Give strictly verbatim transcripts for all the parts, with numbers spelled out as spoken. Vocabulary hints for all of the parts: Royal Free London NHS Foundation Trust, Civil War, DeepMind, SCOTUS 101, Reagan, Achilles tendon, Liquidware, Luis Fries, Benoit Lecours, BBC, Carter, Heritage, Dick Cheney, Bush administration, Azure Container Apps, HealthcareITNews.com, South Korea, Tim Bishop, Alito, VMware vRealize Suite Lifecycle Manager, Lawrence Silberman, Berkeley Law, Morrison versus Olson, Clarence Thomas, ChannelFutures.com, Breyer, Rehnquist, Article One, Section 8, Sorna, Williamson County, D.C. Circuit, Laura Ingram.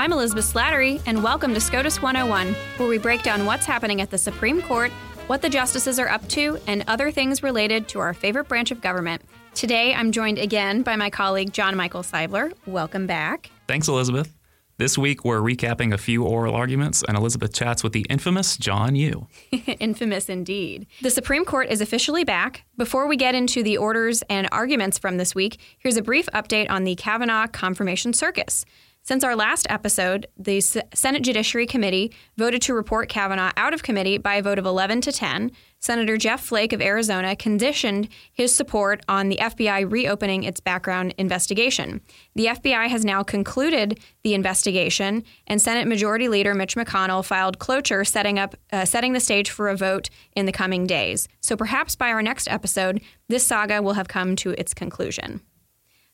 I'm Elizabeth Slattery, and welcome to SCOTUS one oh one, where we break down what's happening at the Supreme Court, what the justices are up to, and other things related to our favorite branch of government. Today, I'm joined again by my colleague, John Michael Seibler. Welcome back. Thanks, Elizabeth. This week, we're recapping a few oral arguments, and Elizabeth chats with the infamous John Yoo. Infamous indeed. The Supreme Court is officially back. Before we get into the orders and arguments from this week, here's a brief update on the Kavanaugh confirmation circus. Since our last episode, the S- Senate Judiciary Committee voted to report Kavanaugh out of committee by a vote of eleven to ten. Senator Jeff Flake of Arizona conditioned his support on the F B I reopening its background investigation. The F B I has now concluded the investigation, and Senate Majority Leader Mitch McConnell filed cloture, setting up uh, setting the stage for a vote in the coming days. So perhaps by our next episode, this saga will have come to its conclusion.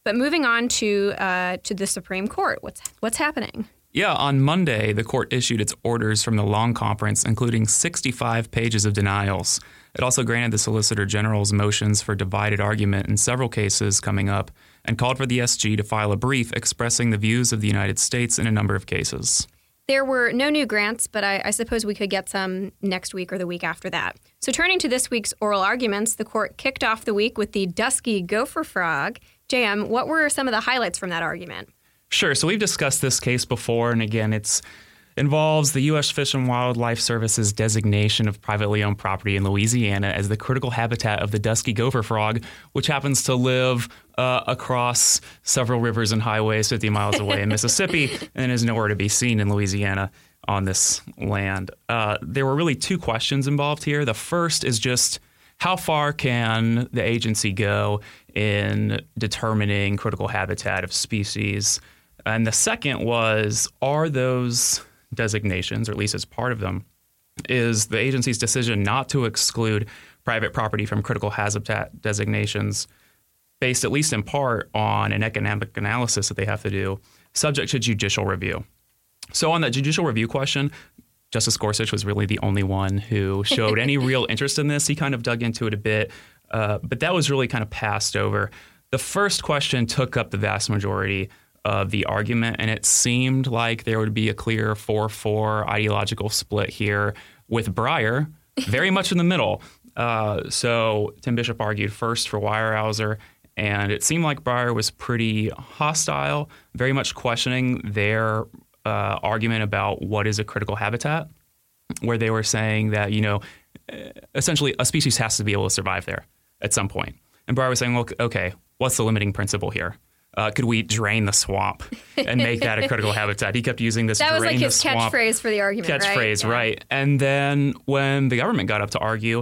But moving on to uh, to the Supreme Court, what's what's happening? Yeah, on Monday, the court issued its orders from the Long Conference, including sixty-five pages of denials. It also granted the Solicitor General's motions for divided argument in several cases coming up and called for the S G to file a brief expressing the views of the United States in a number of cases. There were no new grants, but I, I suppose we could get some next week or the week after that. So turning to this week's oral arguments, the court kicked off the week with the dusky gopher frog. J M, what were some of the highlights from that argument? Sure. So we've discussed this case before, and again, it's involves the U S. Fish and Wildlife Service's designation of privately owned property in Louisiana as the critical habitat of the dusky gopher frog, which happens to live uh, across several rivers and highways fifty miles away in Mississippi and is nowhere to be seen in Louisiana on this land. Uh, there were really two questions involved here. The first is just how far can the agency go in determining critical habitat of species? And the second was, are those designations, or at least as part of them, is the agency's decision not to exclude private property from critical habitat designations based at least in part on an economic analysis that they have to do, subject to judicial review? So on that judicial review question, Justice Gorsuch was really the only one who showed any real interest in this. He kind of dug into it a bit, uh, but that was really kind of passed over. The first question took up the vast majority of the argument, and it seemed like there would be a clear four four ideological split here with Breyer very much in the middle. Uh, so Tim Bishop argued first for Weyerhauser, and it seemed like Breyer was pretty hostile, very much questioning their Uh, argument about what is a critical habitat, where they were saying that, you know, essentially a species has to be able to survive there at some point. And Breyer was saying, look, OK, what's the limiting principle here? Uh, could we drain the swamp and make that a critical habitat? He kept using this. That was like his catchphrase for the argument. Catchphrase, right? Yeah. Right. And then when the government got up to argue,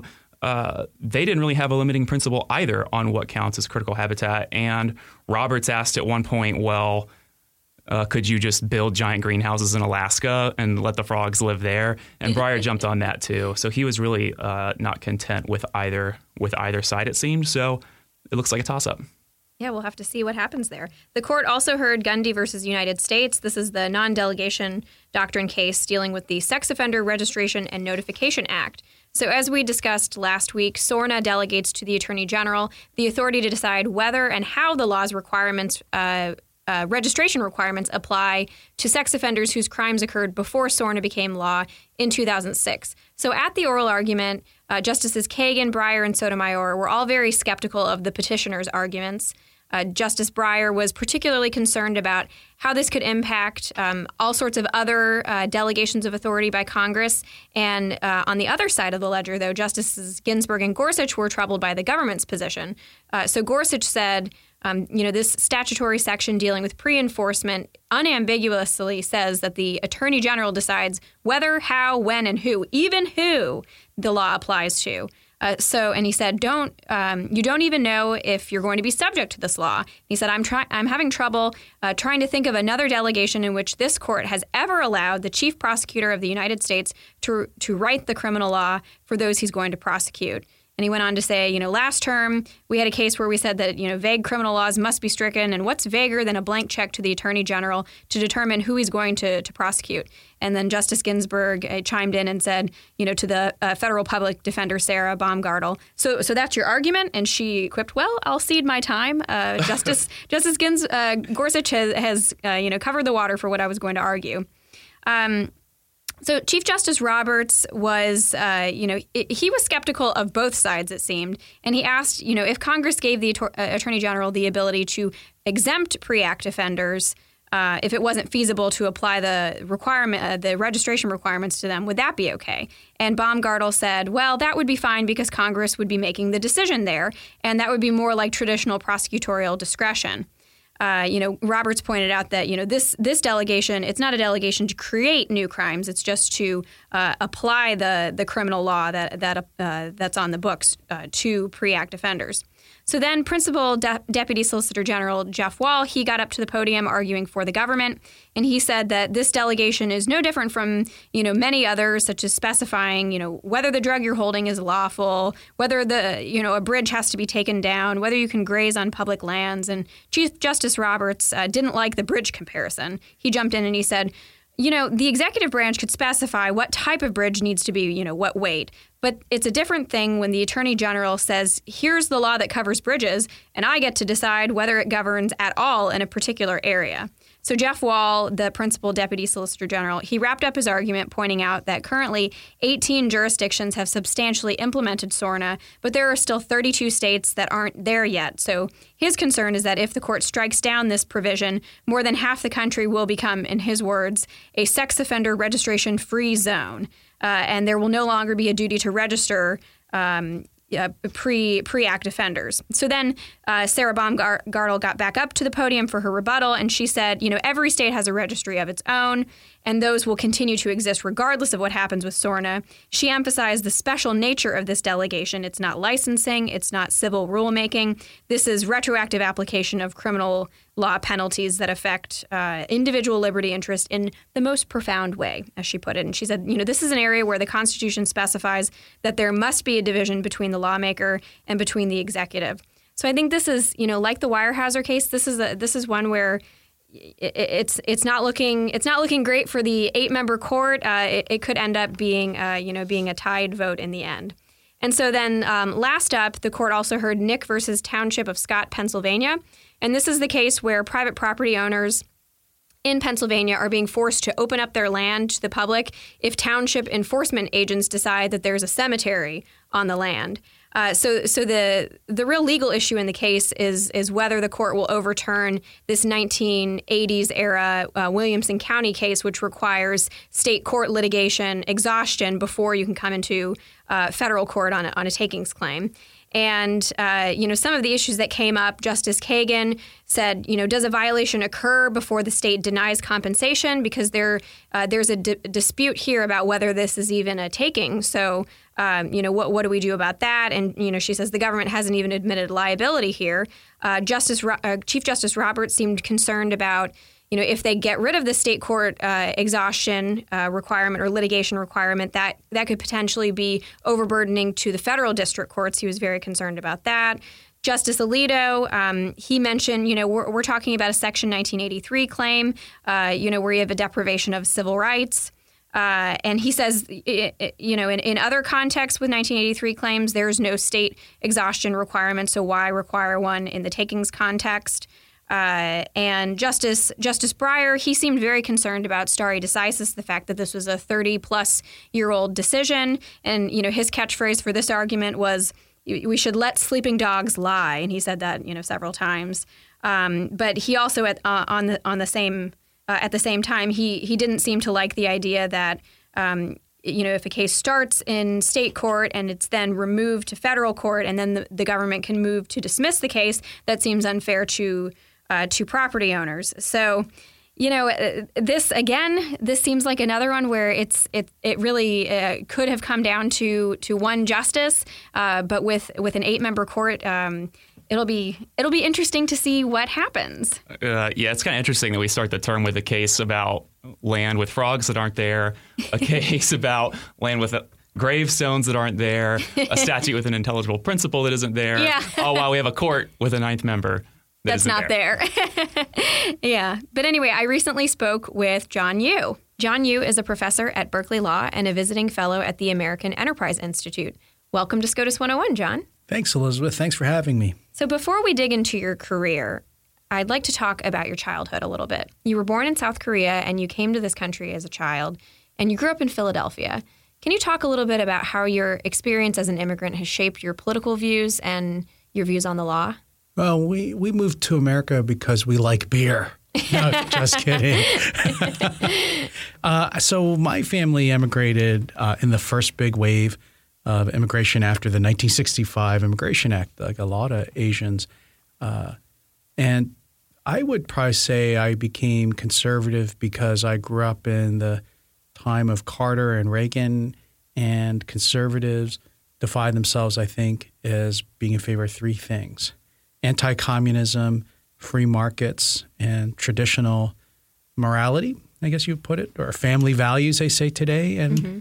Uh, they didn't really have a limiting principle either on what counts as critical habitat. And Roberts asked at one point, well, Uh, could you just build giant greenhouses in Alaska and let the frogs live there? And Breyer jumped on that, too. So he was really uh, not content with either with either side, it seemed. So it looks like a toss up. Yeah, we'll have to see what happens there. The court also heard Gundy versus United States. This is the non-delegation doctrine case dealing with the Sex Offender Registration and Notification Act. So as we discussed last week, Sorna delegates to the Attorney General the authority to decide whether and how the law's requirements uh Uh, registration requirements apply to sex offenders whose crimes occurred before Sorna became law in two thousand six. So at the oral argument, uh, Justices Kagan, Breyer, and Sotomayor were all very skeptical of the petitioner's arguments. Uh, Justice Breyer was particularly concerned about how this could impact um, all sorts of other uh, delegations of authority by Congress. And uh, on the other side of the ledger, though, Justices Ginsburg and Gorsuch were troubled by the government's position. Uh, so Gorsuch said, Um, you know, this statutory section dealing with pre-enforcement unambiguously says that the Attorney General decides whether, how, when, and who, even who the law applies to. Uh, so, and he said, don't, um, you don't even know if you're going to be subject to this law. He said, I'm trying, I'm having trouble uh, trying to think of another delegation in which this court has ever allowed the chief prosecutor of the United States to to write the criminal law for those he's going to prosecute. And he went on to say, you know, last term we had a case where we said that, you know, vague criminal laws must be stricken, and what's vaguer than a blank check to the Attorney General to determine who he's going to, to prosecute. And then Justice Ginsburg uh, chimed in and said, you know, to the uh, federal public defender, Sarah Baumgartel. So so that's your argument. And she quipped, well, I'll cede my time. Uh, Justice Justice Gins, uh, Gorsuch has, has uh, you know, covered the water for what I was going to argue. Um So Chief Justice Roberts was, uh, you know, it, he was skeptical of both sides, it seemed. And he asked, you know, if Congress gave the ator- uh, Attorney General the ability to exempt pre-act offenders, uh, if it wasn't feasible to apply the requirement, uh, the registration requirements to them, would that be okay? And Baumgartel said, well, that would be fine because Congress would be making the decision there. And that would be more like traditional prosecutorial discretion. Uh, you know, Roberts pointed out that, you know, this this delegation, it's not a delegation to create new crimes. It's just to uh, apply the the criminal law that that uh, that's on the books uh, to pre-act offenders. So then Principal De- Deputy Solicitor General Jeff Wall, he got up to the podium arguing for the government, and he said that this delegation is no different from, you know, many others, such as specifying, you know, whether the drug you're holding is lawful, whether the, you know, a bridge has to be taken down, whether you can graze on public lands. And Chief Justice Roberts uh, didn't like the bridge comparison. He jumped in and he said, you know, the executive branch could specify what type of bridge needs to be, you know, what weight. But it's a different thing when the Attorney General says, here's the law that covers bridges, and I get to decide whether it governs at all in a particular area. So Jeff Wall, the Principal Deputy Solicitor General, he wrapped up his argument pointing out that currently eighteen jurisdictions have substantially implemented SORNA, but there are still thirty-two states that aren't there yet. So his concern is that if the court strikes down this provision, more than half the country will become, in his words, a sex offender registration-free zone, uh, and there will no longer be a duty to register um Uh, pre, pre-act offenders. So then uh, Sarah Baumgartel got back up to the podium for her rebuttal, and she said, you know, every state has a registry of its own, and those will continue to exist regardless of what happens with SORNA. She emphasized the special nature of this delegation. It's not licensing. It's not civil rulemaking. This is retroactive application of criminal law penalties that affect uh, individual liberty interest in the most profound way, as she put it. And she said, you know, this is an area where the Constitution specifies that there must be a division between the lawmaker and between the executive. So I think this is, you know, like the Weyerhauser case, this is a, this is one where it, it's it's not looking it's not looking great for the eight-member court. Uh, it, it could end up being, uh, you know, being a tied vote in the end. And so then um, last up, the court also heard Nick versus Township of Scott, Pennsylvania. And this is the case where private property owners in Pennsylvania are being forced to open up their land to the public if township enforcement agents decide that there's a cemetery on the land. Uh, so so the the real legal issue in the case is is whether the court will overturn this nineteen eighties era uh, Williamson County case, which requires state court litigation exhaustion before you can come into uh, federal court on a, on a takings claim. And, uh, you know, some of the issues that came up, Justice Kagan said, you know, does a violation occur before the state denies compensation? Because there uh, there's a di- dispute here about whether this is even a taking. So, um, you know, what what do we do about that? And, you know, she says the government hasn't even admitted liability here. Uh, Justice Ro- uh, Chief Justice Roberts seemed concerned about, you know, if they get rid of the state court uh, exhaustion uh, requirement or litigation requirement, that that could potentially be overburdening to the federal district courts. He was very concerned about that. Justice Alito, um, he mentioned, you know, we're, we're talking about a Section nineteen eighty-three claim, uh, you know, where you have a deprivation of civil rights. Uh, and he says, it, it, you know, in, in other contexts with nineteen eighty-three claims, there's no state exhaustion requirement. So why require one in the takings context? Uh, and Justice Justice Breyer, he seemed very concerned about stare decisis, the fact that this was a thirty-plus-year-old decision. And, you know, his catchphrase for this argument was, we should let sleeping dogs lie. And he said that, you know, several times. Um, but he also, at, uh, on the on the same uh, at the same time, he, he didn't seem to like the idea that, um, you know, if a case starts in state court and it's then removed to federal court and then the, the government can move to dismiss the case, that seems unfair to Uh, to property owners. So, you know, uh, this again, this seems like another one where it's it it really uh, could have come down to to one justice, uh, but with with an eight member court, um, it'll be it'll be interesting to see what happens. Uh, yeah, it's kind of interesting that we start the term with a case about land with frogs that aren't there, a case about land with gravestones that aren't there, a statute with an intelligible principle that isn't there. Yeah. Oh, wow, we have a court with a ninth member. That That's not there. there. Yeah. But anyway, I recently spoke with John Yoo. John Yoo is a professor at Berkeley Law and a visiting fellow at the American Enterprise Institute. Welcome to SCOTUS one oh one, John. Thanks, Elizabeth. Thanks for having me. So before we dig into your career, I'd like to talk about your childhood a little bit. You were born in South Korea and you came to this country as a child, and you grew up in Philadelphia. Can you talk a little bit about how your experience as an immigrant has shaped your political views and your views on the law? Well, we, we moved to America because we like beer. No, just kidding. uh, so my family emigrated uh, in the first big wave of immigration after the nineteen sixty-five Immigration Act, like a lot of Asians. Uh, and I would probably say I became conservative because I grew up in the time of Carter and Reagan, and conservatives define themselves, I think, as being in favor of three things: anti-communism, free markets, and traditional morality, I guess you put it, or family values, they say today. And mm-hmm.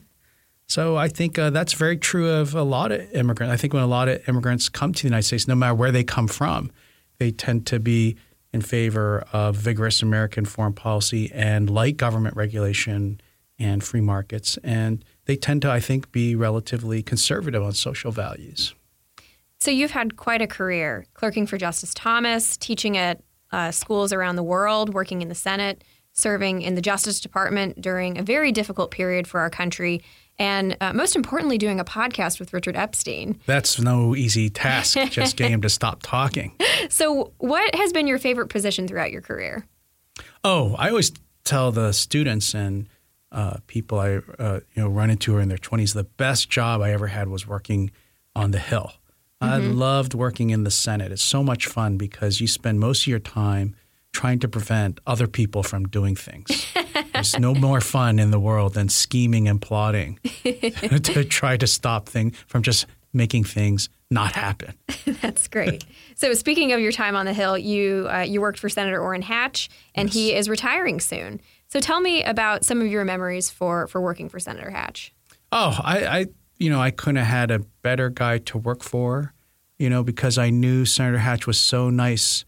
so I think uh, that's very true of a lot of immigrants. I think when a lot of immigrants come to the United States, no matter where they come from, they tend to be in favor of vigorous American foreign policy and light government regulation and free markets. And they tend to, I think, be relatively conservative on social values. So you've had quite a career, clerking for Justice Thomas, teaching at uh, schools around the world, working in the Senate, serving in the Justice Department during a very difficult period for our country, and uh, most importantly, doing a podcast with Richard Epstein. That's no easy task, just getting him to stop talking. So what has been your favorite position throughout your career? Oh, I always tell the students and uh, people I uh, you know run into who are in their twenties, the best job I ever had was working on the Hill. I loved working in the Senate. It's so much fun because you spend most of your time trying to prevent other people from doing things. There's no more fun in the world than scheming and plotting to try to stop things from just making things not happen. That's great. So speaking of your time on the Hill, you uh, you worked for Senator Orrin Hatch, and yes. He is retiring soon. So tell me about some of your memories for, for working for Senator Hatch. Oh, I, I you know, I couldn't have had a better guy to work for, you know, because I knew Senator Hatch was so nice.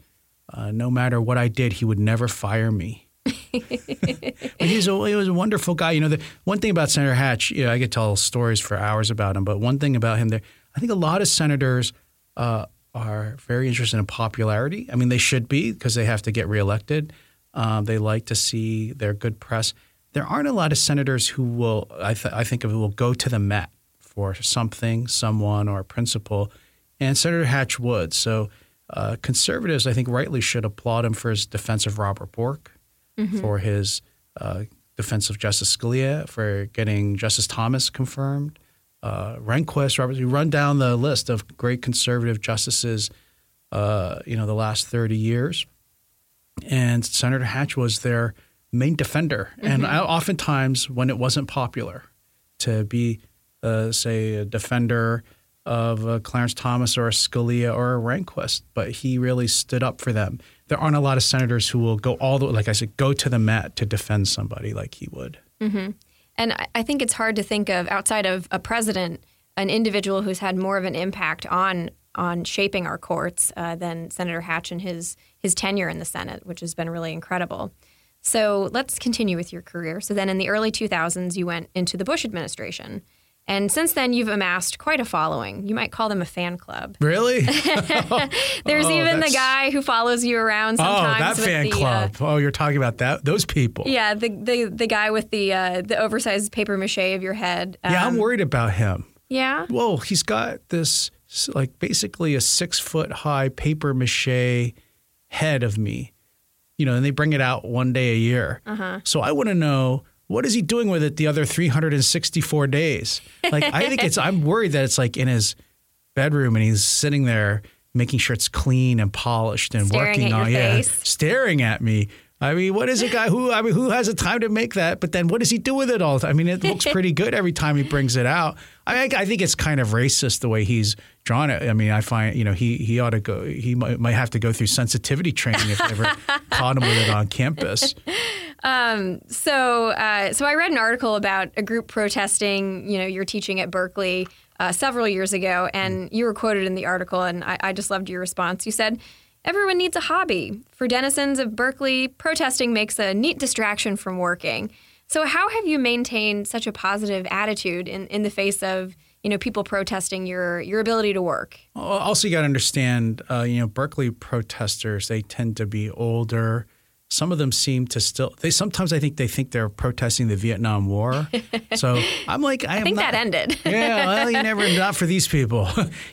Uh, no matter what I did, he would never fire me. But he's a, he was a wonderful guy. You know, the one thing about Senator Hatch, you know, I could tell stories for hours about him, but one thing about him, there, I think a lot of senators uh, are very interested in popularity. I mean, they should be because they have to get reelected. Um, they like to see their good press. There aren't a lot of senators who will, I, th- I think, of who will go to the Met for something, someone, or a principle, and Senator Hatch would. So uh, conservatives, I think, rightly should applaud him for his defense of Robert Bork, mm-hmm. for his uh, defense of Justice Scalia, for getting Justice Thomas confirmed, uh, Rehnquist, Roberts. You run down the list of great conservative justices, uh, you know, the last thirty years, and Senator Hatch was their main defender. Mm-hmm. And I, oftentimes, when it wasn't popular to be Uh, say, a defender of uh, Clarence Thomas or a Scalia or a Rehnquist, but he really stood up for them. There aren't a lot of senators who will go all the way, like I said, go to the Met to defend somebody like he would. Mm-hmm. And I think it's hard to think of, outside of a president, an individual who's had more of an impact on on shaping our courts uh, than Senator Hatch and his his tenure in the Senate, which has been really incredible. So let's continue with your career. So then in the early two thousands, you went into the Bush administration. And since then, you've amassed quite a following. You might call them a fan club. Really? There's oh, even that's... the guy who follows you around sometimes. Oh, that with fan the, club. Uh, oh, you're talking about that? Those people. Yeah, the the, the guy with the uh, the oversized papier-mâché of your head. Um, yeah, I'm worried about him. Yeah? Well, he's got this, like, basically a six-foot-high papier-mâché head of me. You know, and they bring it out one day a year. Uh-huh. So I want to know, what is he doing with it the other three hundred sixty-four days? Like, I think it's, I'm worried that it's like in his bedroom and he's sitting there making sure it's clean and polished and staring working on, yeah, staring at me. I mean, what is a guy who, I mean, who has the time to make that? But then what does he do with it all the time? I mean, it looks pretty good every time he brings it out. I I think it's kind of racist the way he's drawn it. I mean, I find, you know, he, he ought to go, he might, might have to go through sensitivity training if they ever caught him with it on campus. Um, so, uh, so I read an article about a group protesting, you know, your teaching at Berkeley uh, several years ago, and you were quoted in the article, and I, I just loved your response. You said, "Everyone needs a hobby. For denizens of Berkeley, protesting makes a neat distraction from working." So how have you maintained such a positive attitude in, in the face of, you know, people protesting your your ability to work? Also, you got to understand, uh, you know, Berkeley protesters, they tend to be older. Some of them seem to still – they sometimes I think they think they're protesting the Vietnam War. So I'm like – I, I think not, that ended. Yeah, well, you never – not for these people.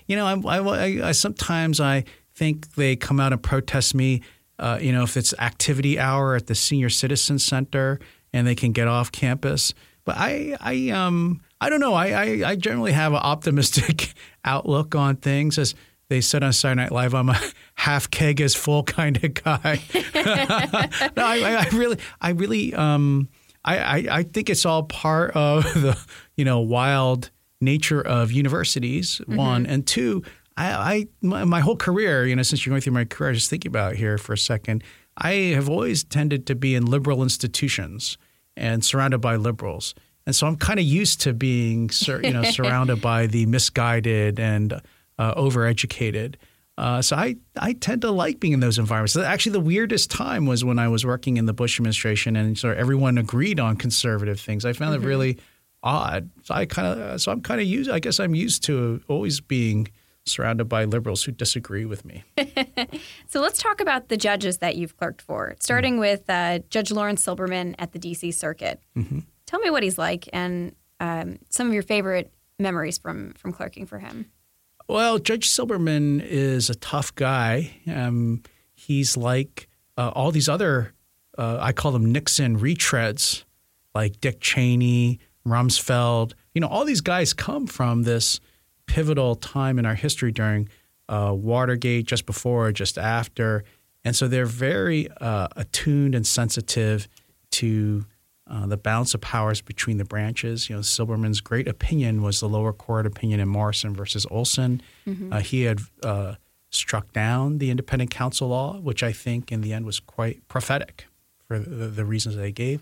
You know, I, I, I sometimes I think they come out and protest me, uh, you know, if it's activity hour at the Senior Citizen Center and they can get off campus. But I I um I don't know. I, I, I generally have an optimistic outlook on things, as – they said on Saturday Night Live, I'm a half keg is full kind of guy. no, I, I really, I really, um, I, I, I think it's all part of the, you know, wild nature of universities. Mm-hmm. One and two, I, I my, my whole career, you know, since you're going through my career, I was just thinking about it here for a second. I have always tended to be in liberal institutions and surrounded by liberals, and so I'm kind of used to being, you know, surrounded by the misguided and Uh, overeducated. Uh, so I, I tend to like being in those environments. Actually, the weirdest time was when I was working in the Bush administration and sort of everyone agreed on conservative things. I found mm-hmm. it really odd. So I kind of, so I'm kind of used, I guess I'm used to always being surrounded by liberals who disagree with me. So let's talk about the judges that you've clerked for, starting mm-hmm. with uh, Judge Lawrence Silberman at the D C Circuit. Mm-hmm. Tell me what he's like and um, some of your favorite memories from from clerking for him. Well, Judge Silberman is a tough guy. Um, he's like uh, all these other, uh, I call them Nixon retreads, like Dick Cheney, Rumsfeld. You know, all these guys come from this pivotal time in our history during uh, Watergate, just before, just after. And so they're very uh, attuned and sensitive to uh, the balance of powers between the branches. You know, Silberman's great opinion was the lower court opinion in Morrison versus Olson. Mm-hmm. Uh, he had uh, struck down the independent counsel law, which I think in the end was quite prophetic for the, the reasons they gave.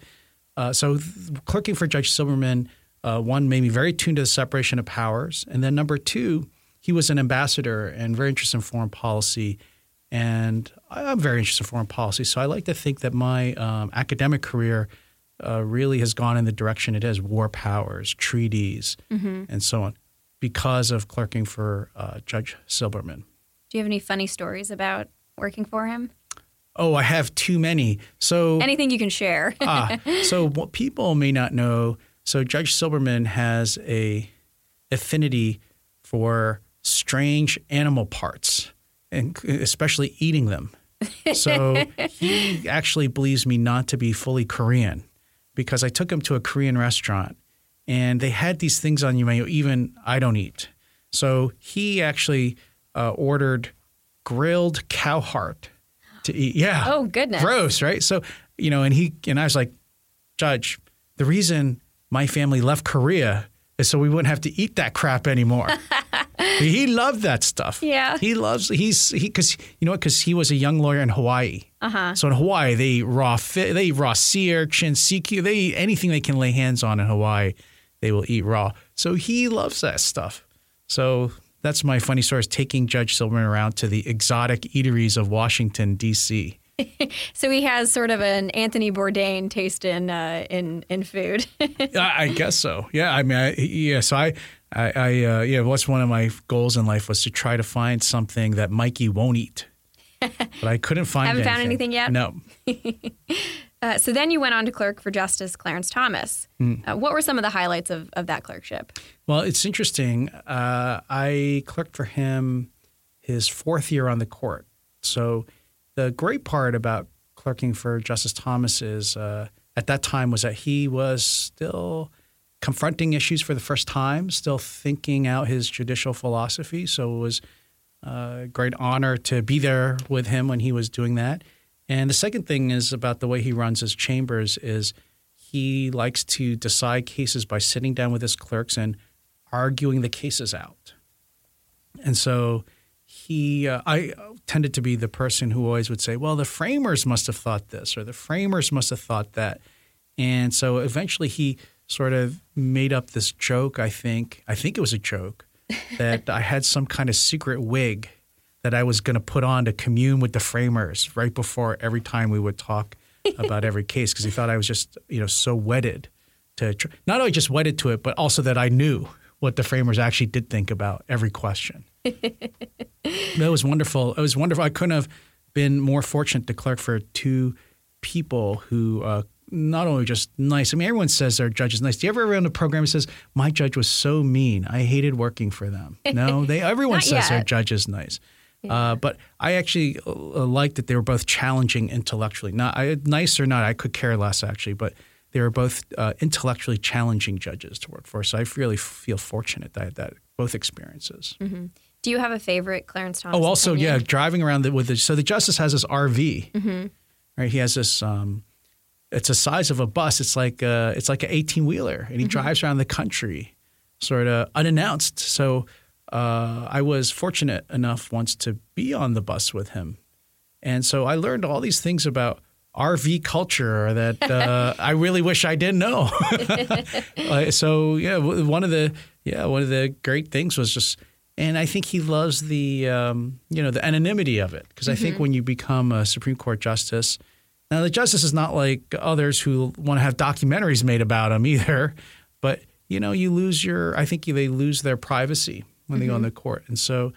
Uh, so th- clerking for Judge Silberman, uh, one, made me very tuned to the separation of powers. And then number two, he was an ambassador and very interested in foreign policy. And I'm very interested in foreign policy. So I like to think that my um, academic career – Uh, really has gone in the direction it has, war powers, treaties, mm-hmm. and so on, because of clerking for uh, Judge Silberman. Do you have any funny stories about working for him? Oh, I have too many. So anything you can share. ah, so what people may not know, so Judge Silberman has a affinity for strange animal parts, and especially eating them. So he actually believes me not to be fully Korean, because I took him to a Korean restaurant and they had these things on your menu, even I don't eat. So he actually uh, ordered grilled cow heart to eat. Yeah. Oh, goodness. Gross, right? So, you know, and he and I was like, Judge, the reason my family left Korea is so we wouldn't have to eat that crap anymore. He loved that stuff. Yeah. He loves, he's, he, cause you know what? Cause he was a young lawyer in Hawaii. Uh-huh. So in Hawaii, they eat raw fish, they eat raw sea urchin, sea cucumber, they eat anything they can lay hands on in Hawaii, they will eat raw. So he loves that stuff. So that's my funny story, is taking Judge Silberman around to the exotic eateries of Washington, D C So he has sort of an Anthony Bourdain taste in uh, in in food. I guess so. Yeah. I mean, I, yeah. So I. I, I uh, yeah, what's one of my goals in life was to try to find something that Mikey won't eat, but I couldn't find. Haven't anything. Found anything yet? No. uh, so then you went on to clerk for Justice Clarence Thomas. Mm. Uh, what were some of the highlights of, of that clerkship? Well, it's interesting. Uh, I clerked for him his fourth year on the court. So the great part about clerking for Justice Thomas is uh, at that time was that he was still confronting issues for the first time, still thinking out his judicial philosophy. So it was a great honor to be there with him when he was doing that. And the second thing is about the way he runs his chambers is he likes to decide cases by sitting down with his clerks and arguing the cases out. And so he uh, I tended to be the person who always would say, well, the framers must have thought this or the framers must have thought that. And so eventually he sort of made up this joke, I think. I think it was a joke that I had some kind of secret wig that I was going to put on to commune with the framers right before every time we would talk about every case, because he thought I was just, you know, so wedded to tr- – not only just wedded to it, but also that I knew what the framers actually did think about every question. That was wonderful. It was wonderful. I couldn't have been more fortunate to clerk for two people who uh, – not only just nice. I mean, everyone says their judge is nice. Do you ever on the program says, my judge was so mean, I hated working for them? No, they. Everyone says yet. Their judge is nice. Yeah. Uh, but I actually uh, liked that they were both challenging intellectually. Not I, nice or not, I could care less actually, but they were both uh, intellectually challenging judges to work for. So I really feel fortunate that I had that, both experiences. Mm-hmm. Do you have a favorite Clarence Thomas? Oh, also, opinion? yeah, driving around the, with the – so the justice has this R V. Mm-hmm. Right? He has this um, – It's the size of a bus. It's like a, it's like an eighteen-wheeler, and he mm-hmm. drives around the country sort of unannounced. So uh, I was fortunate enough once to be on the bus with him. And so I learned all these things about R V culture that uh, I really wish I didn't know. So, yeah, one of the yeah one of the great things was just – and I think he loves the um, you know the anonymity of it, because mm-hmm. I think when you become a Supreme Court justice – now, the justice is not like others who want to have documentaries made about him either, but, you know, you lose your – I think they lose their privacy when mm-hmm. they go on the court. And so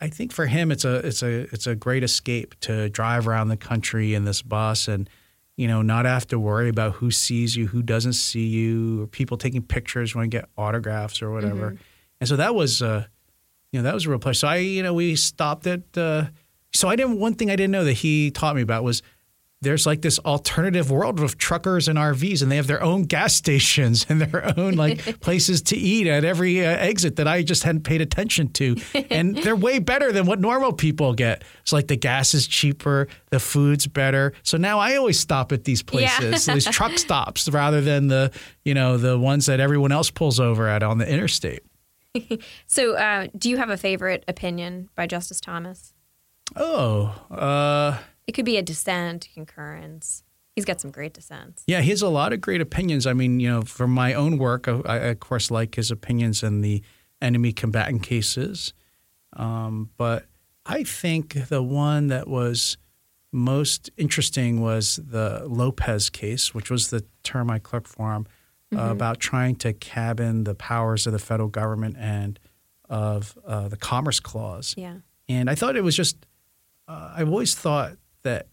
I think for him it's a it's a, it's a great escape to drive around the country in this bus and, you know, not have to worry about who sees you, who doesn't see you, or people taking pictures when you get autographs or whatever. Mm-hmm. And so that was uh, – you know, that was a real pleasure. So I – you know, we stopped at uh, – so I didn't – one thing I didn't know that he taught me about was – there's like this alternative world of truckers and R Vs, and they have their own gas stations and their own like places to eat at every uh, exit that I just hadn't paid attention to. And they're way better than what normal people get. It's like the gas is cheaper, the food's better. So now I always stop at these places, yeah. these truck stops, rather than the, you know, the ones that everyone else pulls over at on the interstate. So uh, do you have a favorite opinion by Justice Thomas? Oh, uh... It could be a dissent, concurrence. He's got some great dissents. Yeah, he has a lot of great opinions. I mean, you know, for my own work, I, I of course like his opinions in the enemy combatant cases. Um, but I think the one that was most interesting was the Lopez case, which was the term I clerked for him, mm-hmm. uh, about trying to cabin the powers of the federal government and of uh, the Commerce Clause. Yeah. And I thought it was just uh, – I've always thought – that,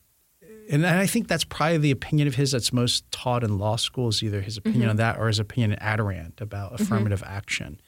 and I think that's probably the opinion of his that's most taught in law school is either his opinion mm-hmm. on that or his opinion in Adirond about affirmative mm-hmm. action.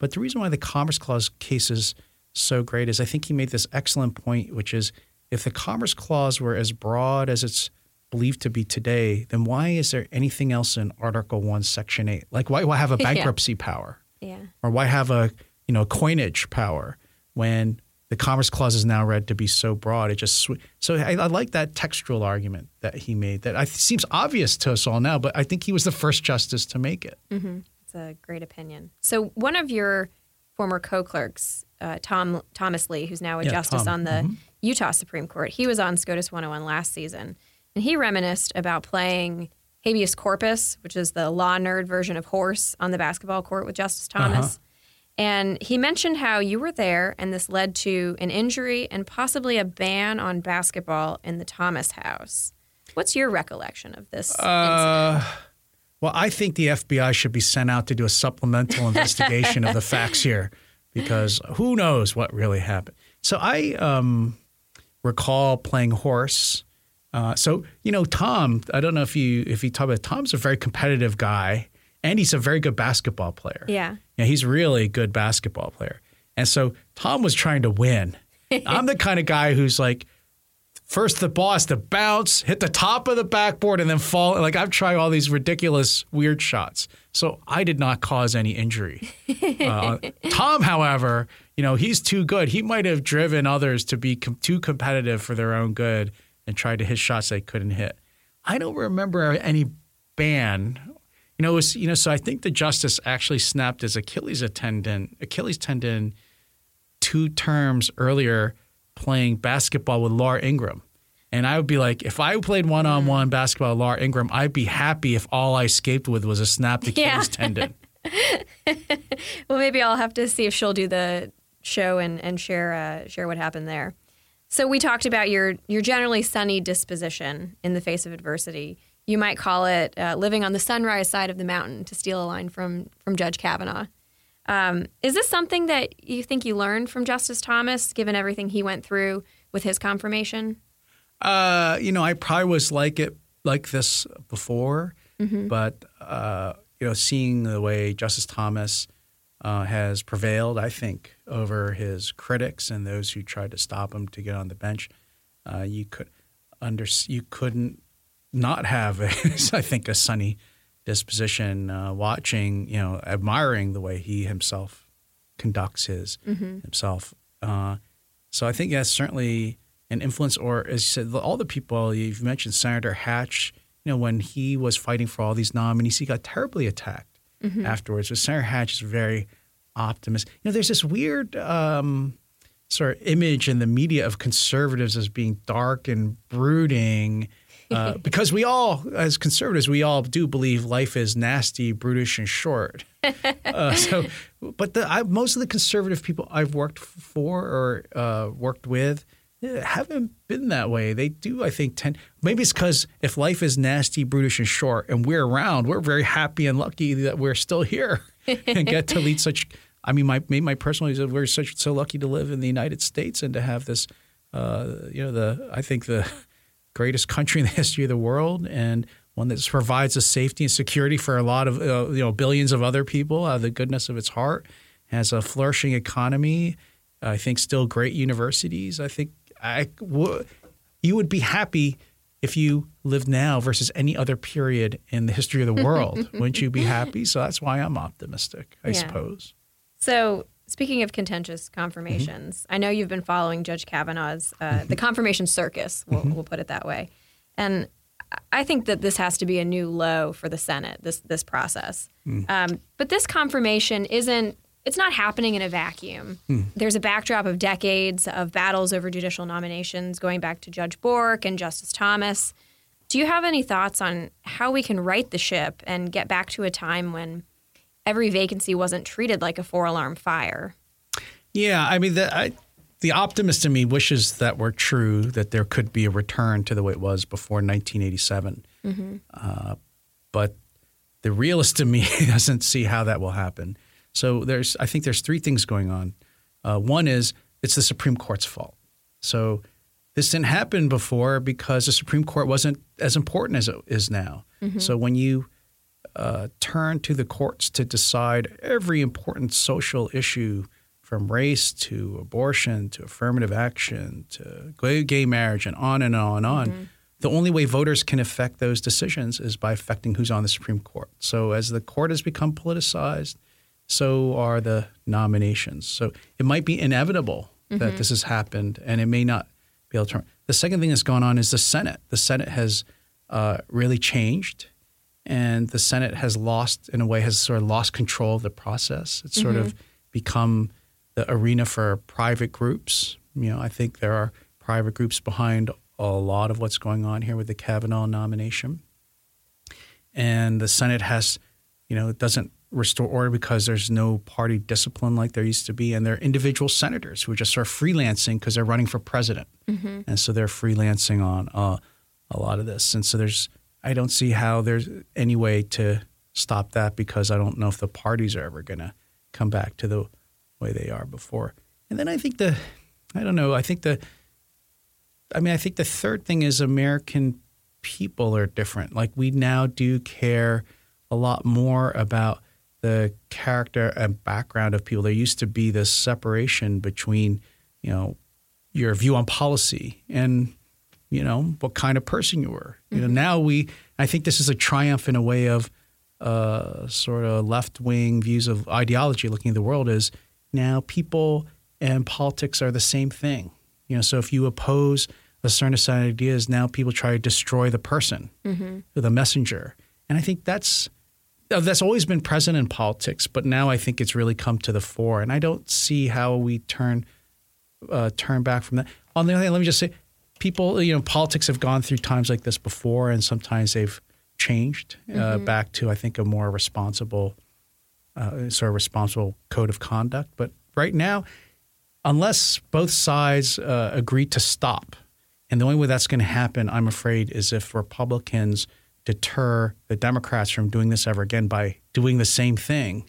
But the reason why the Commerce Clause case is so great is I think he made this excellent point, which is if the Commerce Clause were as broad as it's believed to be today, then why is there anything else in Article one, Section eight? Like why, why have a bankruptcy yeah. power? Yeah. Or why have a, you know, coinage power when – the Commerce Clause is now read to be so broad. It just sw- so I, I like that textual argument that he made that I, seems obvious to us all now, but I think he was the first justice to make it. Mm-hmm. It's a great opinion. So one of your former co-clerks, uh, Tom Thomas Lee, who's now a yeah, justice Tom. on the mm-hmm. Utah Supreme Court, he was on SCOTUS one oh one last season, and he reminisced about playing habeas corpus, which is the law nerd version of horse, on the basketball court with Justice Thomas. Uh-huh. And he mentioned how you were there, and this led to an injury and possibly a ban on basketball in the Thomas house. What's your recollection of this uh, incident? Well, I think the F B I should be sent out to do a supplemental investigation of the facts here, because who knows what really happened. So I um, recall playing horse. Uh, so, you know, Tom, I don't know if you if you talk about it, Tom's a very competitive guy. And he's a very good basketball player. Yeah. Yeah, he's really a good basketball player. And so Tom was trying to win. I'm the kind of guy who's like, first the ball has to bounce, hit the top of the backboard, and then fall. Like, I'm trying all these ridiculous, weird shots. So I did not cause any injury. Uh, Tom, however, you know, he's too good. He might have driven others to be com- too competitive for their own good and tried to hit shots they couldn't hit. I don't remember any ban. You know, it was, you know, so I think the justice actually snapped his Achilles tendon, Achilles tendon, two terms earlier playing basketball with Laura Ingram. And I would be like, if I played one-on-one mm. basketball with Laura Ingram, I'd be happy if all I escaped with was a snapped Achilles yeah. tendon. Well, maybe I'll have to see if she'll do the show and, and share uh, share what happened there. So we talked about your, your generally sunny disposition in the face of adversity. You might call it uh, living on the sunrise side of the mountain, to steal a line from, from Judge Kavanaugh. Um, is this something that you think you learned from Justice Thomas, given everything he went through with his confirmation? Uh, you know, I probably was like it like this before, mm-hmm. but uh, you know, seeing the way Justice Thomas uh, has prevailed, I think, over his critics and those who tried to stop him to get on the bench, uh, you could under you couldn't not have, a, I think, a sunny disposition. Uh, watching, you know, admiring the way he himself conducts his mm-hmm. himself. Uh, so I think yes, certainly. An influence, or as you said, all the people you've mentioned, Senator Hatch, you know, when he was fighting for all these nominees, he got terribly attacked mm-hmm. afterwards. But Senator Hatch is very optimistic. You know, there's this weird um, sort of image in the media of conservatives as being dark and brooding, uh, because we all, as conservatives, we all do believe life is nasty, brutish, and short. uh, so, but the, I, most of the conservative people I've worked for or uh, worked with. Yeah, haven't been that way. They do, I think, tend – maybe it's because if life is nasty, brutish, and short, and we're around, we're very happy and lucky that we're still here and get to lead such – I mean, my maybe my personal view is we're such, so lucky to live in the United States and to have this, uh, you know, the I think the greatest country in the history of the world, and one that provides the safety and security for a lot of, uh, you know, billions of other people out of the goodness of its heart, has a flourishing economy, I think still great universities, I think. I w- you would be happy if you lived now versus any other period in the history of the world. Wouldn't you be happy? So that's why I'm optimistic, I yeah. suppose. So speaking of contentious confirmations, mm-hmm. I know you've been following Judge Kavanaugh's uh, mm-hmm. the confirmation circus, we'll, mm-hmm. we'll put it that way. And I think that this has to be a new low for the Senate, this this process. Mm. Um, but this confirmation isn't It's not happening in a vacuum. Hmm. There's a backdrop of decades of battles over judicial nominations going back to Judge Bork and Justice Thomas. Do you have any thoughts on how we can right the ship and get back to a time when every vacancy wasn't treated like a four-alarm fire? Yeah, I mean, the, I, the optimist in me wishes that were true, that there could be a return to the way it was before nineteen eighty-seven. Mm-hmm. Uh, but the realist in me doesn't see how that will happen. So there's, I think there's three things going on. Uh, one is it's the Supreme Court's fault. So this didn't happen before because the Supreme Court wasn't as important as it is now. Mm-hmm. So when you uh, turn to the courts to decide every important social issue, from race to abortion to affirmative action to gay marriage and on and on and on, mm-hmm. the only way voters can affect those decisions is by affecting who's on the Supreme Court. So as the court has become politicized, so are the nominations. So it might be inevitable that mm-hmm. this has happened, and it may not be able to turn. The second thing that's gone on is the Senate. The Senate has uh, really changed, and the Senate has lost, in a way, has sort of lost control of the process. It's sort mm-hmm. of become the arena for private groups. You know, I think there are private groups behind a lot of what's going on here with the Kavanaugh nomination. And the Senate has, you know, it doesn't restore order because there's no party discipline like there used to be. And there are individual senators who are just sort of freelancing because they're running for president. Mm-hmm. And so they're freelancing on uh, a lot of this. And so there's I don't see how there's any way to stop that, because I don't know if the parties are ever going to come back to the way they are before. And then I think the I don't know. I think the I mean, I think the third thing is American people are different. Like, we now do care a lot more about the character and background of people. There used to be this separation between, you know, your view on policy and, you know, what kind of person you were. Mm-hmm. You know, now we, I think this is a triumph in a way of uh, sort of left-wing views of ideology looking at the world, is now people and politics are the same thing. You know, so if you oppose a certain set of ideas, now people try to destroy the person, mm-hmm. the messenger. And I think that's, That's always been present in politics, but now I think it's really come to the fore. And I don't see how we turn uh, turn back from that. On the other hand, let me just say, people, you know, politics have gone through times like this before, and sometimes they've changed uh, mm-hmm. back to, I think, a more responsible, uh, sort of responsible code of conduct. But right now, unless both sides uh, agree to stop, and the only way that's going to happen, I'm afraid, is if Republicans deter the Democrats from doing this ever again by doing the same thing.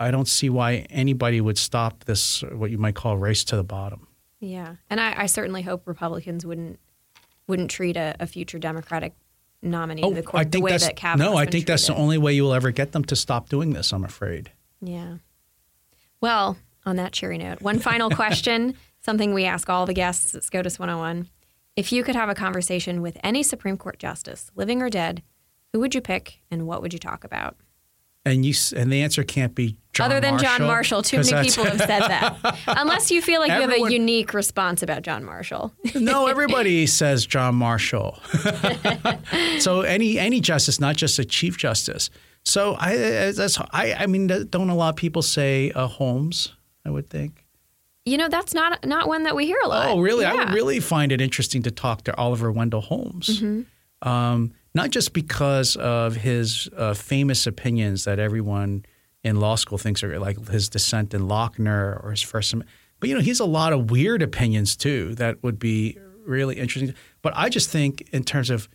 I don't see why anybody would stop this, what you might call, race to the bottom. Yeah, and I, I certainly hope Republicans wouldn't wouldn't treat a, a future Democratic nominee oh, to the court the way that Kavanaugh's No, I think treated. That's the only way you will ever get them to stop doing this, I'm afraid. Yeah. Well, on that cheery note, one final question, something we ask all the guests at SCOTUS one oh one. If you could have a conversation with any Supreme Court justice, living or dead, who would you pick and what would you talk about? And you and the answer can't be John Marshall. Other than Marshall, John Marshall, too many people have said that. Unless you feel like everyone, you have a unique response about John Marshall. No, everybody says John Marshall. So any any justice, not just a chief justice. So I that's I I mean, don't a lot of people say uh, Holmes? I would think. You know, that's not not one that we hear a lot. Oh, really? Yeah. I would really find it interesting to talk to Oliver Wendell Holmes. Mm-hmm. Um, Not just because of his uh, famous opinions that everyone in law school thinks are like his dissent in Lochner or his first – but, you know, he's a lot of weird opinions too that would be really interesting. But I just think in terms of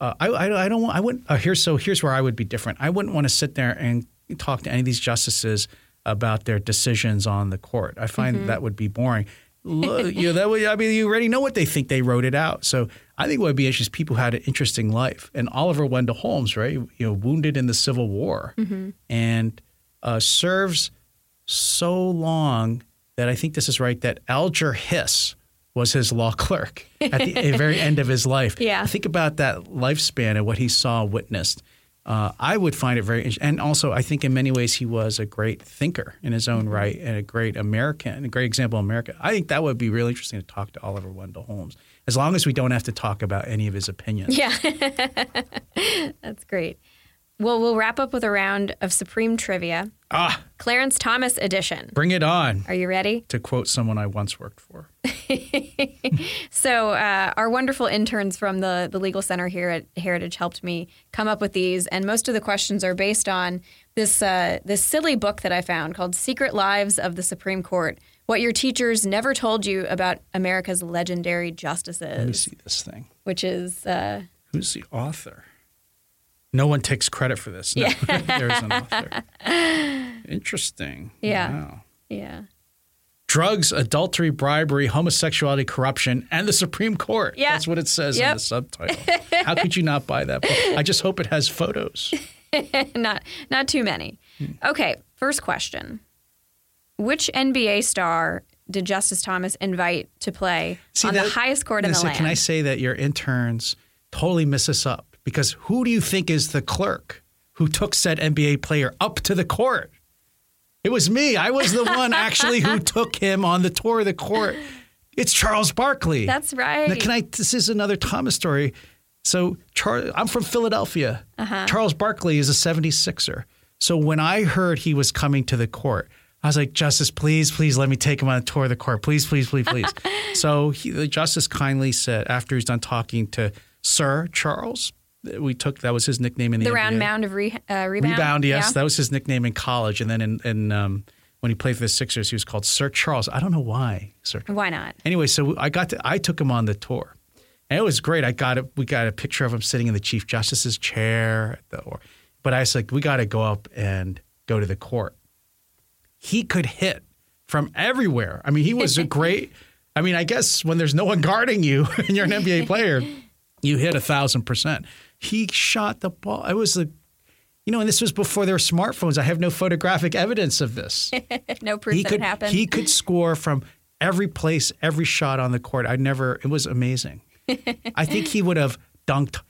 uh, – I, I, I don't want – I wouldn't uh, – here's, so here's where I would be different. I wouldn't want to sit there and talk to any of these justices about their decisions on the court. I find mm-hmm. that would be boring. You know, that way, I mean, you already know what they think. They wrote it out. So I think what would be interesting is people who had an interesting life. And Oliver Wendell Holmes, right, you know, wounded in the Civil War mm-hmm. and uh, serves so long that I think this is right, that Alger Hiss was his law clerk at the very end of his life. Yeah. Think about that lifespan and what he saw, witnessed. Uh, I would find it very interesting. And also, I think in many ways he was a great thinker in his own right and a great American, and a great example of America. I think that would be really interesting to talk to Oliver Wendell Holmes, as long as we don't have to talk about any of his opinions. Yeah. That's great. Well, we'll wrap up with a round of Supreme Trivia. Ah. Clarence Thomas edition. Bring it on. Are you ready? To quote someone I once worked for. So uh, our wonderful interns from the, the Legal Center here at Heritage helped me come up with these. And most of the questions are based on this, uh, this silly book that I found called Secret Lives of the Supreme Court, What Your Teachers Never Told You About America's Legendary Justices. Let me see this thing. Which is... Uh, Who's the author? No one takes credit for this. No, yeah. There's an author. Interesting. Yeah. Wow. Yeah. Drugs, adultery, bribery, homosexuality, corruption, and the Supreme Court. Yeah. That's what it says yep. in the subtitle. How could you not buy that book? I just hope it has photos. not not too many. Hmm. Okay, first question. Which N B A star did Justice Thomas invite to play See, on that, the highest court in the land? Can I say that your interns totally miss us up? Because who do you think is the clerk who took said N B A player up to the court? It was me. I was the one actually who took him on the tour of the court. It's Charles Barkley. That's right. Now, can I? This is another Thomas story. So Char, I'm from Philadelphia. Uh-huh. Charles Barkley is a seventy-sixer. So when I heard he was coming to the court, I was like, Justice, please, please let me take him on a tour of the court. Please, please, please, please. So he, the Justice kindly said, after he's done talking to Sir Charles, we took that was his nickname in the, the round N B A. Mound of re, uh, rebound. Rebound, yes, yeah. That was his nickname in college, and then in, in um, when he played for the Sixers, he was called Sir Charles. I don't know why, Sir. Why not? Anyway, so I got to, I took him on the tour, and it was great. I got a, we got a picture of him sitting in the Chief Justice's chair, at the, or, but I was like, we got to go up and go to the court. He could hit from everywhere. I mean, he was a great. I mean, I guess when there's no one guarding you and you're an N B A player, you hit a thousand percent. He shot the ball. It was the, you know, and this was before there were smartphones. I have no photographic evidence of this. No proof he that could, it happened. He could score from every place, every shot on the court. I never, it was amazing. I think he would have dunked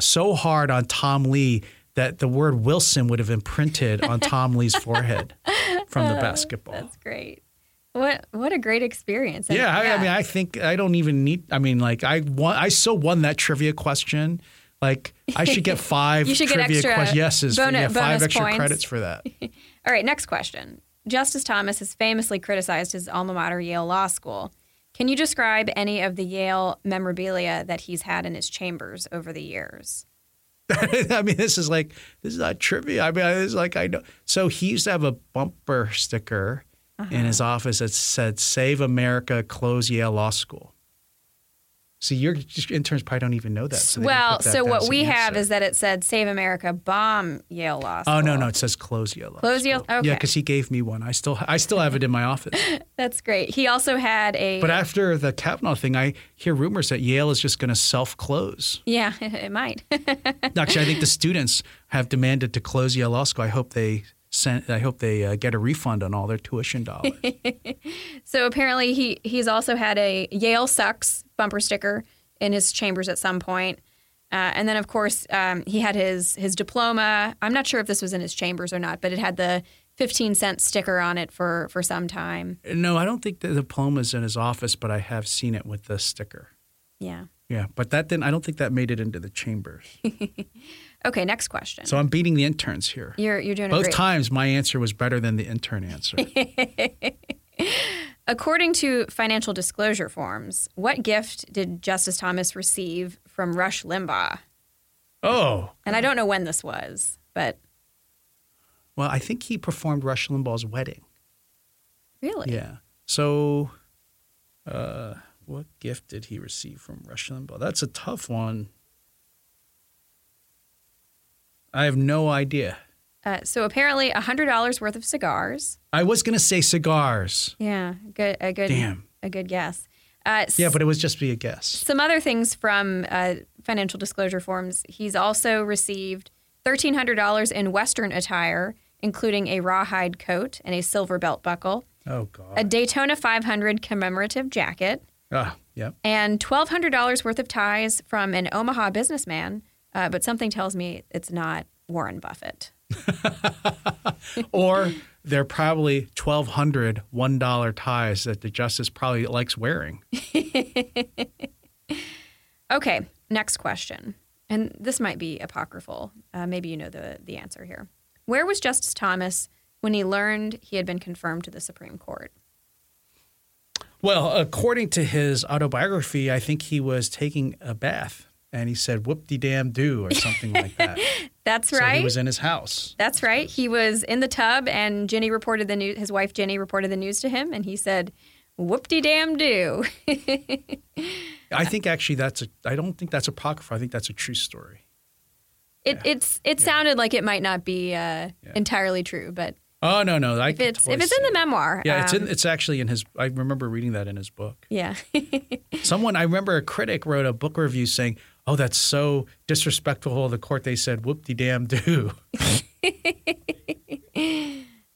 so hard on Tom Lee that the word Wilson would have imprinted on Tom Lee's forehead from the basketball. That's great. What what a great experience. I yeah, I, I mean, I think I don't even need, I mean, like I won, I so won that trivia question. Like, I should get five you should trivia get extra questions. Yes, bonus, yeah, five extra points. Credits for that. All right, next question. Justice Thomas has famously criticized his alma mater, Yale Law School. Can you describe any of the Yale memorabilia that he's had in his chambers over the years? I mean, this is like, this is not trivia. I mean, it's like, I know. So he used to have a bumper sticker uh-huh. in his office that said, "Save America, close Yale Law School." See, your interns probably don't even know that. So well, that so what we have is that it said, "Save America, bomb Yale Law School." Oh, no, no. It says close Yale Law Close School. Yale, okay. Yeah, because he gave me one. I still I still have it in my office. That's great. He also had a— But after the Kavanaugh thing, I hear rumors that Yale is just going to self-close. Yeah, it might. Actually, I think the students have demanded to close Yale Law School. I hope they— Sent, I hope they uh, get a refund on all their tuition dollars. So apparently he, he's also had a Yale Sucks bumper sticker in his chambers at some point. Uh, and then, of course, um, he had his his diploma. I'm not sure if this was in his chambers or not, but it had the fifteen cent sticker on it for, for some time. No, I don't think the diploma's in his office, but I have seen it with the sticker. Yeah. Yeah, but that didn't, I don't think that made it into the chambers. Okay, next question. So I'm beating the interns here. You're you're doing both great. Times. My answer was better than the intern answer. According to financial disclosure forms, what gift did Justice Thomas receive from Rush Limbaugh? Oh, and I don't know when this was, but well, I think he performed Rush Limbaugh's wedding. Really? Yeah. So, uh, what gift did he receive from Rush Limbaugh? That's a tough one. I have no idea. Uh, so apparently one hundred dollars worth of cigars. I was going to say cigars. Yeah, good, a good Damn. a good guess. Uh, yeah, but it was just be a guess. Some other things from uh, financial disclosure forms. He's also received one thousand three hundred dollars in Western attire, including a rawhide coat and a silver belt buckle. Oh, God. A Daytona five hundred commemorative jacket. Ah, yeah. And one thousand two hundred dollars worth of ties from an Omaha businessman. Uh, but something tells me it's not Warren Buffett. Or they're probably twelve hundred one dollar ties that the justice probably likes wearing. Okay, next question. And this might be apocryphal. Uh, maybe you know the, the answer here. Where was Justice Thomas when he learned he had been confirmed to the Supreme Court? Well, according to his autobiography, I think he was taking a bath. And he said, whoop-de-damn-do, or something like that. That's so right. So he was in his house. That's right. He was in the tub, and Jenny reported the news. His wife, Jenny, reported the news to him, and he said, whoop-de-damn-do. I think actually that's a – I don't think that's apocryphal. I think that's a true story. It yeah. it's It yeah. sounded like it might not be uh, yeah. entirely true, but – Oh, no, no. I if, it's, totally if it's in the memoir. Yeah, um, it's, in, it's actually in his – I remember reading that in his book. Yeah. Someone – I remember a critic wrote a book review saying – oh, that's so disrespectful of the court. They said, whoop-de-damn-do.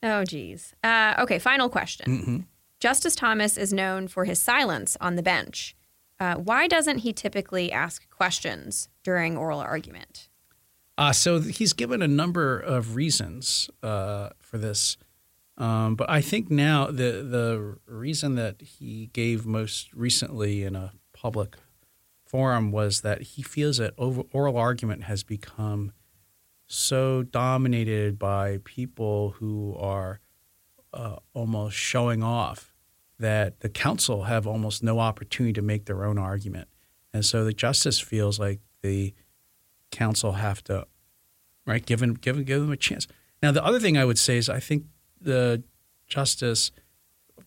Oh, geez. Uh, okay, final question. Mm-hmm. Justice Thomas is known for his silence on the bench. Uh, why doesn't he typically ask questions during oral argument? Uh, so he's given a number of reasons uh, for this. Um, but I think now the, the reason that he gave most recently in a public forum was that he feels that oral argument has become so dominated by people who are uh, almost showing off that the counsel have almost no opportunity to make their own argument. And so the justice feels like the counsel have to, right, give him, give him, give them a chance. Now, the other thing I would say is I think the justice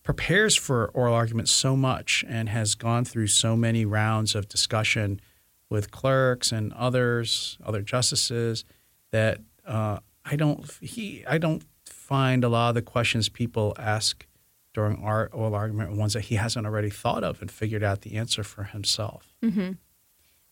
prepares for oral argument so much and has gone through so many rounds of discussion with clerks and others, other justices, that uh, I don't he I don't find a lot of the questions people ask during our oral argument ones that he hasn't already thought of and figured out the answer for himself. Mm-hmm.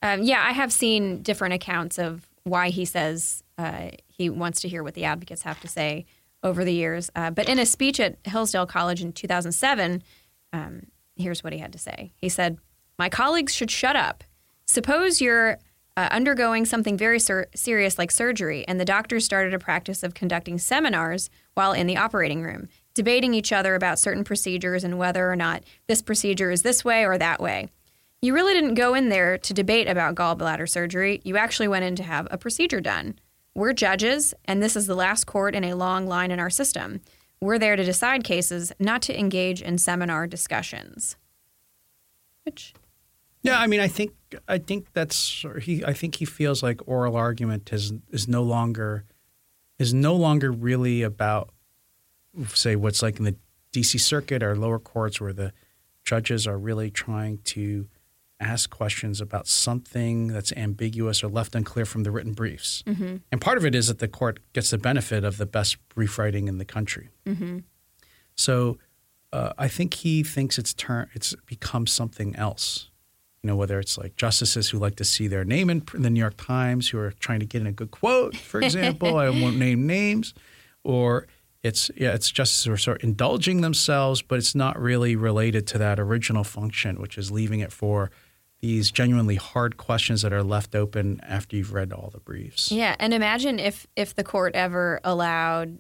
Um, yeah, I have seen different accounts of why he says uh, he wants to hear what the advocates have to say over the years. Uh, but in a speech at Hillsdale College in two thousand seven, um, here's what he had to say. He said, "My colleagues should shut up. Suppose you're uh, undergoing something very ser- serious like surgery, and the doctors started a practice of conducting seminars while in the operating room, debating each other about certain procedures and whether or not this procedure is this way or that way. You really didn't go in there to debate about gallbladder surgery. You actually went in to have a procedure done. We're judges, and this is the last court in a long line in our system. We're there to decide cases, not to engage in seminar discussions. Which, yeah, I mean, I think I think that's he. I think he feels like oral argument is is no longer is no longer really about, say, what's like in the D C Circuit or lower courts where the judges are really trying to ask questions about something that's ambiguous or left unclear from the written briefs. Mm-hmm. And part of it is that the court gets the benefit of the best brief writing in the country. Mm-hmm. So uh, I think he thinks it's turn it's become something else. You know, whether it's like justices who like to see their name in, in the New York Times, who are trying to get in a good quote, for example. I won't name names. Or it's yeah, it's justices who are sort of indulging themselves, but it's not really related to that original function, which is leaving it for these genuinely hard questions that are left open after you've read all the briefs. Yeah, and imagine if if the court ever allowed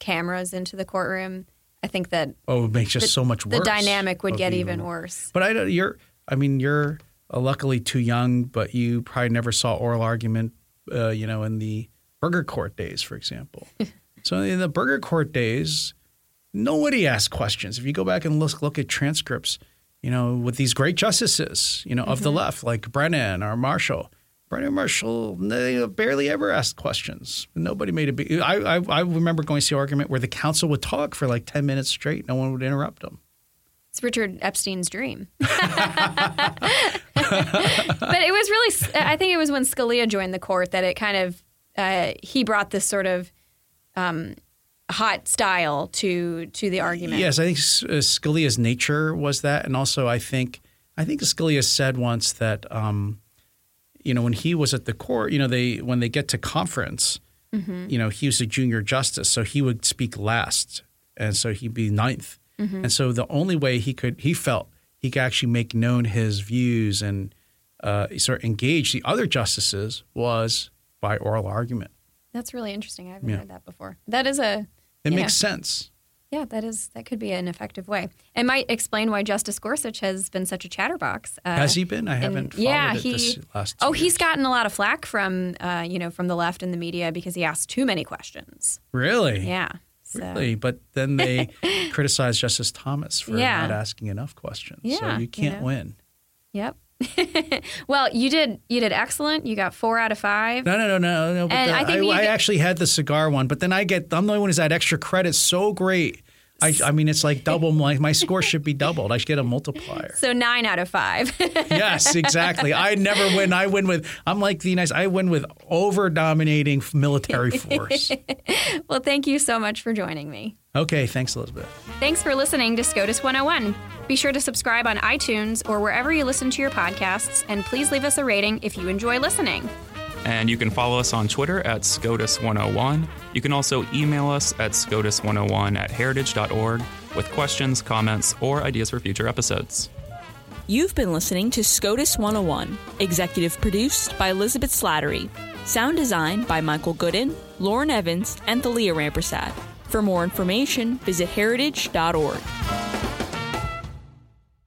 cameras into the courtroom. I think that oh, it would make just the, so much worse. The dynamic would get even worse. But I don't, you're, I mean, you're uh, luckily too young, but you probably never saw oral argument, uh, you know, in the burger court days, for example. So in the burger court days, nobody asked questions. If you go back and look, look at transcripts, you know, with these great justices, you know, mm-hmm. of the left, like Brennan or Marshall. Brennan Marshall, they barely ever asked questions. Nobody made a big – I I remember going to see an argument where the counsel would talk for like ten minutes straight. No one would interrupt them. It's Richard Epstein's dream. But it was really – I think it was when Scalia joined the court that it kind of uh, – he brought this sort of um, – hot style to to the argument. Yes, I think Scalia's nature was that, and also I think I think Scalia said once that um, you know when he was at the court, you know they when they get to conference, mm-hmm. you know he was a junior justice, so he would speak last, and so he'd be ninth, mm-hmm. and so the only way he could he felt he could actually make known his views and uh, sort of engage the other justices was by oral argument. That's really interesting. I haven't yeah. heard that before. That is a It yeah. makes sense. Yeah, that is that could be an effective way. It might explain why Justice Gorsuch has been such a chatterbox. Uh, has he been? I haven't and, followed yeah, it he, this last Oh, years. He's gotten a lot of flack from, uh, you know, from the left and the media because he asked too many questions. Really? Yeah. So. Really? But then they criticized Justice Thomas for yeah. not asking enough questions. Yeah, so you can't you know. win. Yep. Well, you did. You did excellent. You got four out of five. No, no, no, no, no. But and the, I, think I, I get... actually had the cigar one, but then I get. I'm the only one who's had extra credit. So great. I, I mean, it's like double. My my score should be doubled. I should get a multiplier. So nine out of five. Yes, exactly. I never win. I win with. I'm like the United. I win with over dominating military force. Well, thank you so much for joining me. Okay, thanks, Elizabeth. Thanks for listening to SCOTUS one oh one. Be sure to subscribe on iTunes or wherever you listen to your podcasts, and please leave us a rating if you enjoy listening. And you can follow us on Twitter at SCOTUS one oh one. You can also email us at scotus one oh one at heritage dot org with questions, comments, or ideas for future episodes. You've been listening to SCOTUS one oh one, executive produced by Elizabeth Slattery, sound design by Michael Gooden, Lauren Evans, and Thalia Rampersad. For more information, visit heritage dot org.